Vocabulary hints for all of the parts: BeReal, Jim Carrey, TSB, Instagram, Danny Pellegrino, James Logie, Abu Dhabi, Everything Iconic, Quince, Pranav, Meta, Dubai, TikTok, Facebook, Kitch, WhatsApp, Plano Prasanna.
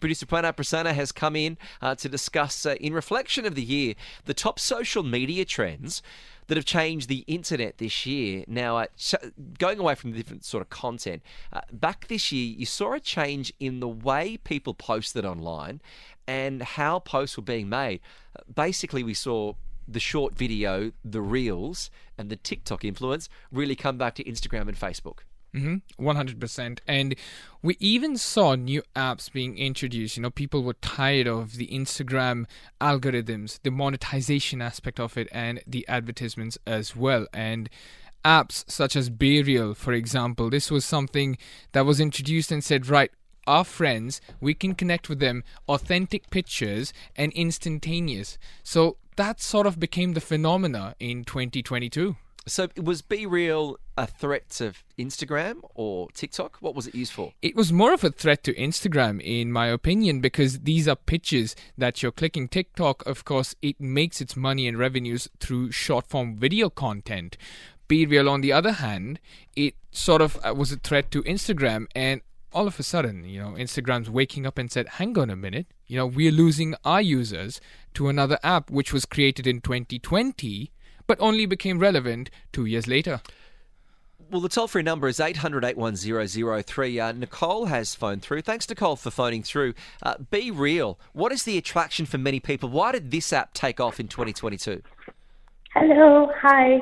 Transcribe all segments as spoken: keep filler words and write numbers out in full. Producer Plano Prasanna has come in uh, to discuss, uh, in reflection of the year, the top social media trends that have changed the internet this year. Now, uh, sh- going away from the different sort of content, uh, back this year, you saw a change in the way people posted online and how posts were being made. Uh, basically, we saw the short video, the reels, and the TikTok influence really come back to Instagram and Facebook. Mm-hmm. one hundred percent. And we even saw new apps being introduced. You know, people were tired of the Instagram algorithms, the monetization aspect of it, and the advertisements as well. And apps such as BeReal, for example, this was something that was introduced and said, right, our friends, we can connect with them, authentic pictures and instantaneous. So that sort of became the phenomena in twenty twenty-two. So was BeReal a threat to Instagram or TikTok? What was it used for? It was more of a threat to Instagram, in my opinion, because these are pictures that you're clicking. TikTok, of course, it makes its money and revenues through short-form video content. BeReal, on the other hand, it sort of was a threat to Instagram, and all of a sudden, you know, Instagram's waking up and said, hang on a minute, you know, we're losing our users to another app which was created in twenty twenty, but only became relevant two years later. Well, the toll-free number is eight hundred, eight one zero, zero three. Uh, Nicole has phoned through. Thanks, Nicole, for phoning through. Uh, BeReal, what is the attraction for many people? Why did this app take off in twenty twenty-two? Hello, hi.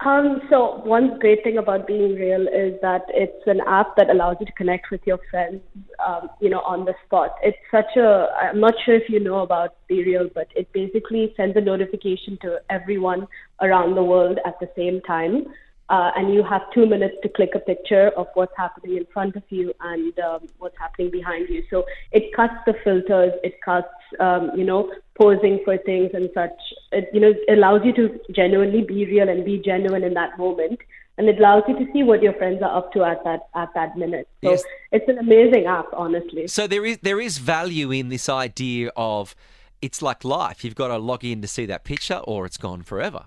Um, so one great thing about BeReal is that it's an app that allows you to connect with your friends, um, you know, on the spot. It's such a, I'm not sure if you know about BeReal, but it basically sends a notification to everyone around the world at the same time. Uh, and you have two minutes to click a picture of what's happening in front of you and um, what's happening behind you. So it cuts the filters, it cuts, um, you know, posing for things and such. It, you know, allows you to genuinely be real and be genuine in that moment. And it allows you to see what your friends are up to at that at that minute. So yes, it's an amazing app, honestly. So there is there is value in this idea of it's like life. You've got to log in to see that picture or it's gone forever.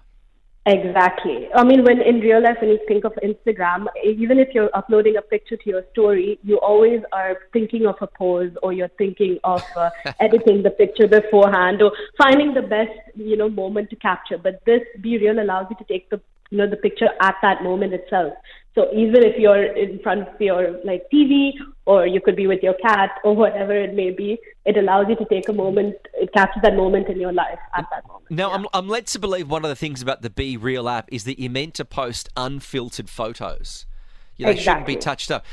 Exactly. I mean, when in real life, when you think of Instagram, even if you're uploading a picture to your story, you always are thinking of a pose, or you're thinking of uh, editing the picture beforehand, or finding the best, you know, moment to capture. But this BeReal allows you to take the, you know, the picture at that moment itself. So even if you're in front of your like T V, or you could be with your cat, or whatever it may be, it allows you to take a moment. It captures that moment in your life at that moment. Now, yeah. I'm I'm led to believe one of the things about the BeReal app is that you're meant to post unfiltered photos. You know, exactly. They shouldn't be touched up.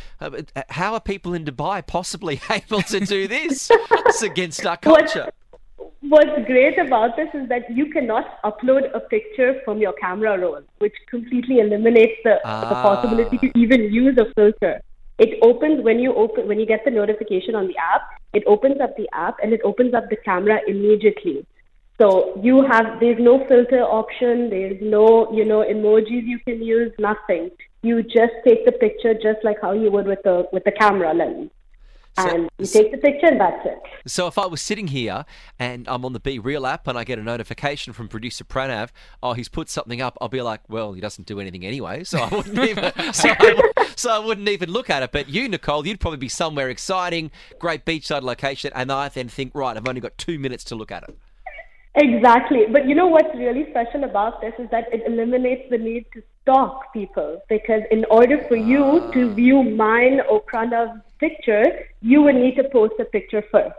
How are people in Dubai possibly able to do this? It's against our culture. What? What's great about this is that you cannot upload a picture from your camera roll, which completely eliminates the, ah. the possibility to even use a filter. It opens when you open when you get the notification on the app. It opens up the app and it opens up the camera immediately. So you have there's no filter option. There's no you know emojis you can use. Nothing. You just take the picture just like how you would with the with the camera lens. and so, you take the picture and that's it. So if I was sitting here and I'm on the BeReal app and I get a notification from producer Pranav, oh, he's put something up, I'll be like, well, he doesn't do anything anyway, so I wouldn't even so, I, so I wouldn't even look at it. But you, Nicole, you'd probably be somewhere exciting, great beachside location, and I then think, right, I've only got two minutes to look at it. Exactly. But you know what's really special about this is that it eliminates the need to stalk people, because in order for you uh, to view mine or Pranav's picture, you would need to post a picture first.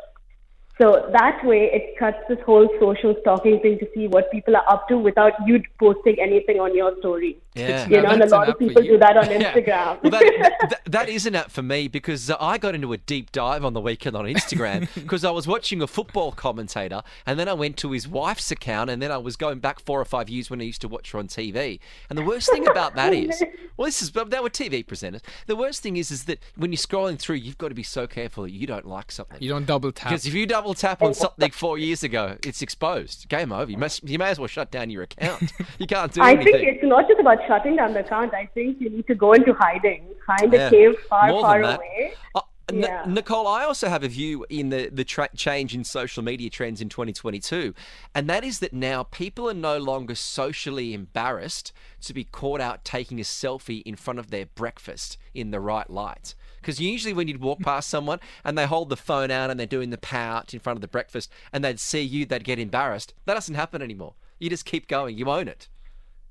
So that way it cuts this whole social stalking thing to see what people are up to without you posting anything on your story. Yeah. You no, know, and a lot of people do that on Instagram. Yeah. Well, that, that, that is an app for me, because I got into a deep dive on the weekend on Instagram because I was watching a football commentator, and then I went to his wife's account, and then I was going back four or five years when I used to watch her on T V. And the worst thing about that is, well, this is, they were T V presenters. The worst thing is, is that when you're scrolling through, you've got to be so careful that you don't like something. You don't double tap. Because if you double tap on something four years ago, it's exposed. Game over. You must. You may as well shut down your account. You can't do I anything. I think it's not just about shutting down the account. I think you need to go into hiding. Find yeah. a cave far, More far away. Uh, yeah. N- Nicole, I also have a view in the, the tra- change in social media trends in twenty twenty-two, and that is that now people are no longer socially embarrassed to be caught out taking a selfie in front of their breakfast in the right light. Because usually when you'd walk past someone and they hold the phone out and they're doing the pouch in front of the breakfast and they'd see you, they'd get embarrassed. That doesn't happen anymore. You just keep going. You own it.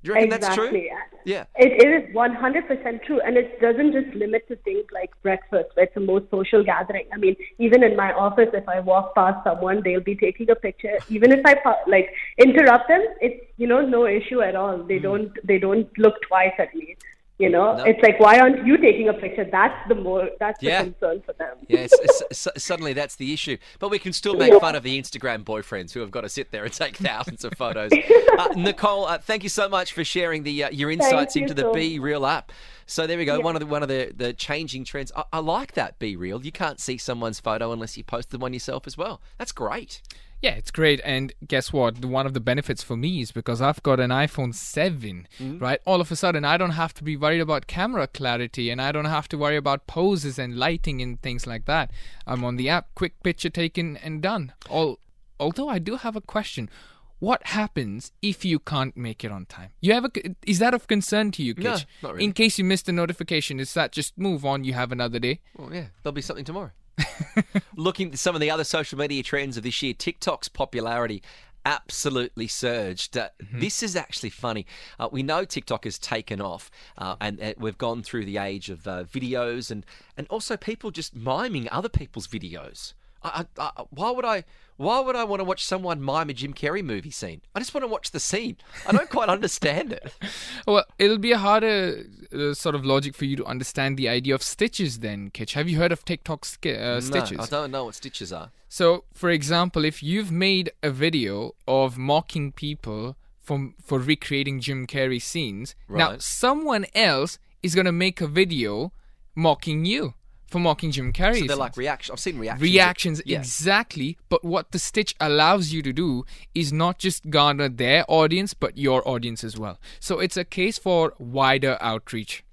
Do you reckon exactly. that's true? Yeah. It is one hundred percent true. And it doesn't just limit to things like breakfast, where it's the most social gathering. I mean, even in my office, if I walk past someone, they'll be taking a picture. Even if I like interrupt them, it's, you know, no issue at all. They mm. don't they don't look twice at me. You know, no. It's like, why aren't you taking a picture? That's the more, that's the yeah. concern for them. Yeah, it's, it's, suddenly that's the issue. But we can still make yeah. fun of the Instagram boyfriends who have got to sit there and take thousands of photos. Uh, Nicole, uh, thank you so much for sharing the uh, your insights you into the so. BeReal app. So there we go. Yeah. One of the one of the, the changing trends. I, I like that BeReal. You can't see someone's photo unless you post them on yourself as well. That's great. Yeah, it's great. And guess what? One of the benefits for me is because I've got an iPhone seven, mm-hmm. right? All of a sudden, I don't have to be worried about camera clarity, and I don't have to worry about poses and lighting and things like that. I'm on the app, quick picture taken and done. All, although I do have a question. What happens if you can't make it on time? You have a, is that of concern to you, Kitch? No, not really. In case you missed the notification, is that just move on, you have another day? Well, yeah, there'll be something tomorrow. Looking at some of the other social media trends of this year, TikTok's popularity absolutely surged. Uh, mm-hmm. This is actually funny. Uh, we know TikTok has taken off, uh, and uh, we've gone through the age of uh, videos and, and also people just miming other people's videos. I, I, I, why would I? Why would I want to watch someone mime a Jim Carrey movie scene? I just want to watch the scene. I don't quite understand it. Well, it'll be a harder uh, sort of logic for you to understand the idea of stitches then, Kitch. Have you heard of TikTok's uh, stitches? No, I don't know what stitches are. So, for example, if you've made a video of mocking people for, for recreating Jim Carrey scenes, right. Now someone else is going to make a video mocking you. For mocking Jim Carrey. So they're like reactions. I've seen reactions. Reactions, yeah. Exactly. But what the stitch allows you to do is not just garner their audience, but your audience as well. So it's a case for wider outreach.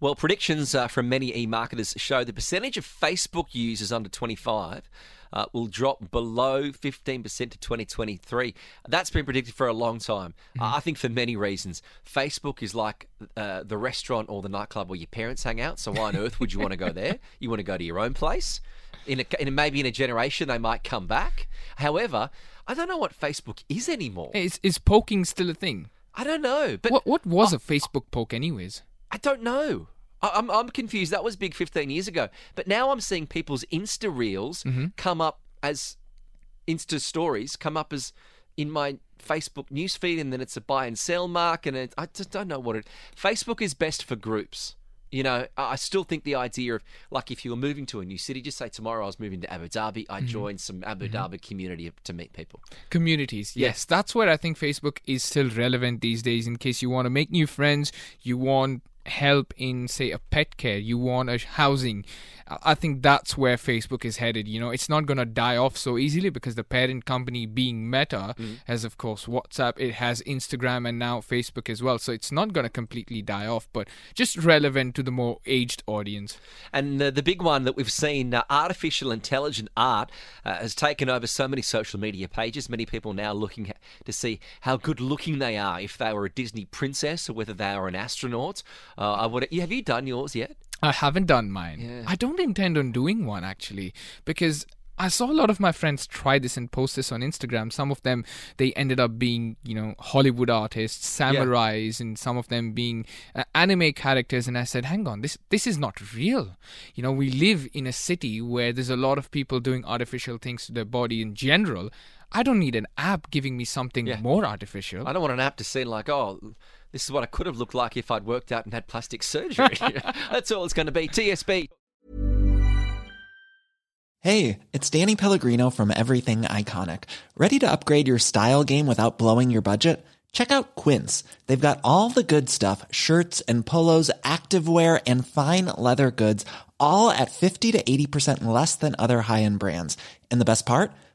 Well, predictions uh, from many e-marketers show the percentage of Facebook users under twenty-five uh, will drop below fifteen percent to twenty twenty-three. That's been predicted for a long time. Mm-hmm. Uh, I think for many reasons. Facebook is like uh, the restaurant or the nightclub where your parents hang out. So why on earth would you want to go there? You want to go to your own place. In, a, in a, maybe in a generation, they might come back. However, I don't know what Facebook is anymore. Is, is poking still a thing? I don't know. But What, what was I, a Facebook poke anyways? I don't know. I'm I'm confused. That was big fifteen years ago. But now I'm seeing people's Insta reels mm-hmm. come up as Insta stories, come up as in my Facebook newsfeed, and then it's a buy and sell mark. And it, I just don't know what it... Facebook is best for groups. You know, I still think the idea of, like, if you were moving to a new city, just say tomorrow I was moving to Abu Dhabi, I mm-hmm. joined some Abu mm-hmm. Dhabi community to meet people. Communities, yes. yes. That's where I think Facebook is still relevant these days in case you want to make new friends, you want help in, say, a pet care, you want a housing, I think that's where Facebook is headed. You know, it's not going to die off so easily because the parent company being Meta mm. has, of course, WhatsApp, it has Instagram, and now Facebook as well. So it's not going to completely die off, but just relevant to the more aged audience. And uh, the big one that we've seen, uh, artificial intelligent art, uh, has taken over so many social media pages. Many people now looking to see how good looking they are, if they were a Disney princess or whether they are an astronaut. Uh, I would. Have you done yours yet? I haven't done mine. Yeah. I don't intend on doing one, actually, because I saw a lot of my friends try this and post this on Instagram. Some of them, they ended up being, you know, Hollywood artists, samurais, yeah. and some of them being uh, anime characters. And I said, hang on, this this is not real. You know, we live in a city where there's a lot of people doing artificial things to their body in general. I don't need an app giving me something yeah. more artificial. I don't want an app to say like, oh, this is what I could have looked like if I'd worked out and had plastic surgery. That's all it's going to be. T S B. Hey, it's Danny Pellegrino from Everything Iconic. Ready to upgrade your style game without blowing your budget? Check out Quince. They've got all the good stuff, shirts and polos, activewear and fine leather goods, all at fifty to eighty percent less than other high-end brands. And the best part?